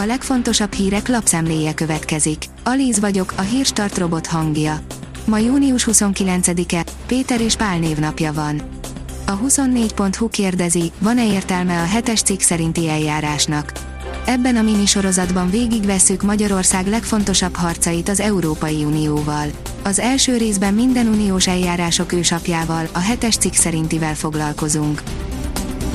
a legfontosabb hírek lapszemléje következik. Alíz vagyok, a Hírstart robot hangja. Ma június 29-e, Péter és Pál névnapja van. A 24.hu kérdezi, van-e értelme a 7-es cikk szerinti eljárásnak. Ebben a minisorozatban végigvesszük Magyarország legfontosabb harcait az Európai Unióval. Az első részben minden uniós eljárások ősapjával, a 7-es cikk szerintivel foglalkozunk.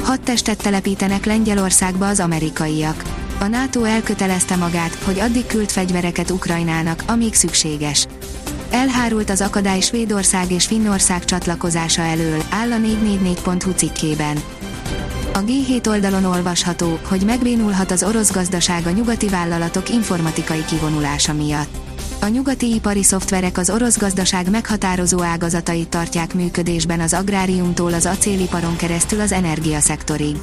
6 testet telepítenek Lengyelországba az amerikaiak. A NATO elkötelezte magát, hogy addig küld fegyvereket Ukrajnának, amíg szükséges. Elhárult az akadály Svédország és Finnország csatlakozása elől, áll a 444.hu cikkében. A G7 oldalon olvasható, hogy megbénulhat az orosz gazdaság a nyugati vállalatok informatikai kivonulása miatt. A nyugati ipari szoftverek az orosz gazdaság meghatározó ágazatait tartják működésben az agráriumtól az acéliparon keresztül az energiaszektorig.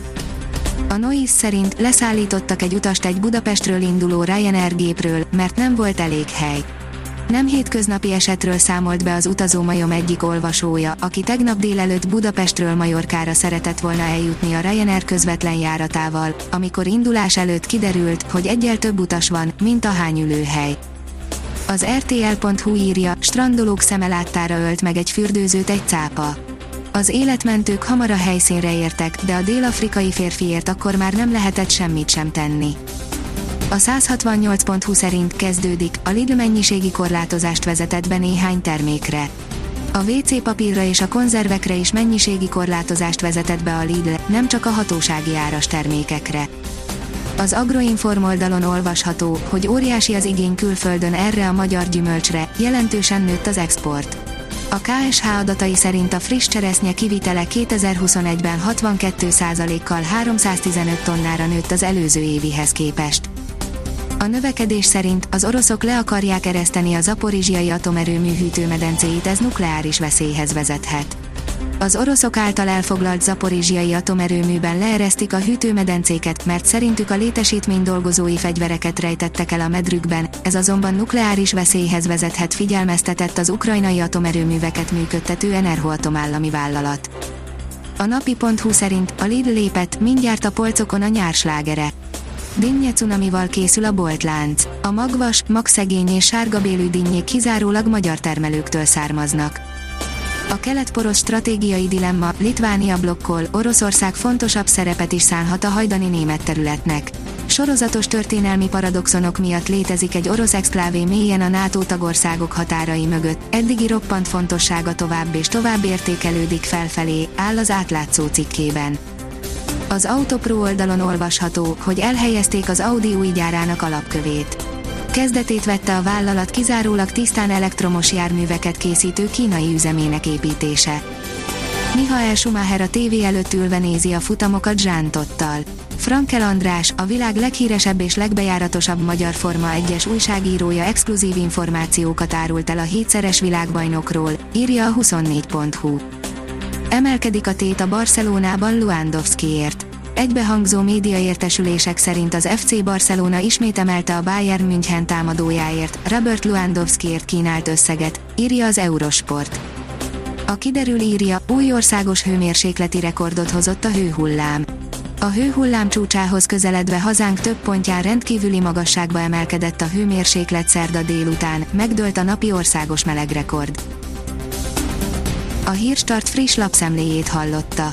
A Noizz szerint leszállítottak egy utast egy Budapestről induló Ryanair gépről, mert nem volt elég hely. Nem hétköznapi esetről számolt be az Utazómajom egyik olvasója, aki tegnap délelőtt Budapestről Majorkára szeretett volna eljutni a Ryanair közvetlen járatával, amikor indulás előtt kiderült, hogy egyel több utas van, mint a hány ülőhely. Az rtl.hu írja, strandolók szemeláttára ölt meg egy fürdőzőt egy cápa. Az életmentők hamar a helyszínre értek, de a dél-afrikai férfiért akkor már nem lehetett semmit sem tenni. A 168.hu szerint kezdődik, a Lidl mennyiségi korlátozást vezetett be néhány termékre. A WC papírra és a konzervekre is mennyiségi korlátozást vezetett be a Lidl, nem csak a hatósági áras termékekre. Az Agroinform oldalon olvasható, hogy óriási az igény külföldön erre a magyar gyümölcsre, jelentősen nőtt az export. A KSH adatai szerint a friss cseresznye kivitele 2021-ben 62%-kal 315 tonnára nőtt az előző évihez képest. A növekedés szerint az oroszok le akarják ereszteni a zaporizsiai atomerőmű hűtőmedencéit, ez nukleáris veszélyhez vezethet. Az oroszok által elfoglalt zaporizsiai atomerőműben leeresztik a hűtőmedencéket, mert szerintük a létesítmény dolgozói fegyvereket rejtettek el a medrükben, ez azonban nukleáris veszélyhez vezethet, figyelmeztetett az ukrajnai atomerőműveket működtető Energoatom állami vállalat. A napi.hu szerint a Lidl lépett, mindjárt a polcokon a nyárslágere. Dinnye cunamival készül a boltlánc. A magvas, magszegény és sárgabélű dinnyék kizárólag magyar termelőktől származnak. A kelet-porosz stratégiai dilemma, Litvánia blokkol, Oroszország fontosabb szerepet is szánhat a hajdani német területnek. Sorozatos történelmi paradoxonok miatt létezik egy orosz exklávé mélyen a NATO tagországok határai mögött, eddigi roppant fontossága tovább és tovább értékelődik felfelé, áll az átlátszó cikkében. Az Autopro oldalon olvasható, hogy elhelyezték az Audi új gyárának alapkövét. Kezdetét vette a vállalat kizárólag tisztán elektromos járműveket készítő kínai üzemének építése. Michael Schumacher a tévé előtt ülve nézi a futamokat zsántottal. Frankel András, a világ leghíresebb és legbejáratosabb magyar Forma 1-es újságírója exkluzív információkat árult el a 7-szeres világbajnokról, írja a 24.hu. Emelkedik a tét a Barcelonában Lewandowskiért. Egybehangzó médiaértesülések szerint az FC Barcelona ismét emelte a Bayern München támadójáért, Robert Lewandowskiért kínált összeget, írja az Eurosport. A kiderül írja, új országos hőmérsékleti rekordot hozott a hőhullám. A hőhullám csúcsához közeledve hazánk több pontján rendkívüli magasságba emelkedett a hőmérséklet szerda délután, megdőlt a napi országos melegrekord. A Hírstart friss lapszemléjét hallotta.